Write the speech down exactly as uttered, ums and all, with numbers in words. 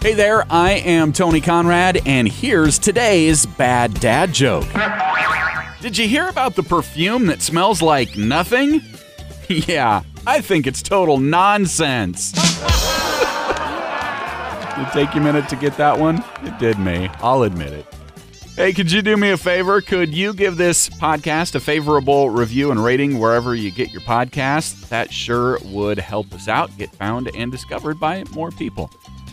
Hey there, I am Tony Conrad, and here's today's bad dad joke. Did you hear about the perfume that smells like nothing? Yeah, I think it's total nonsense. Did it take you a minute to get that one? It did me, I'll admit it. Hey, could you do me a favor? Could you give this podcast a favorable review and rating wherever you get your podcasts? That sure would help us out, get found and discovered by more people.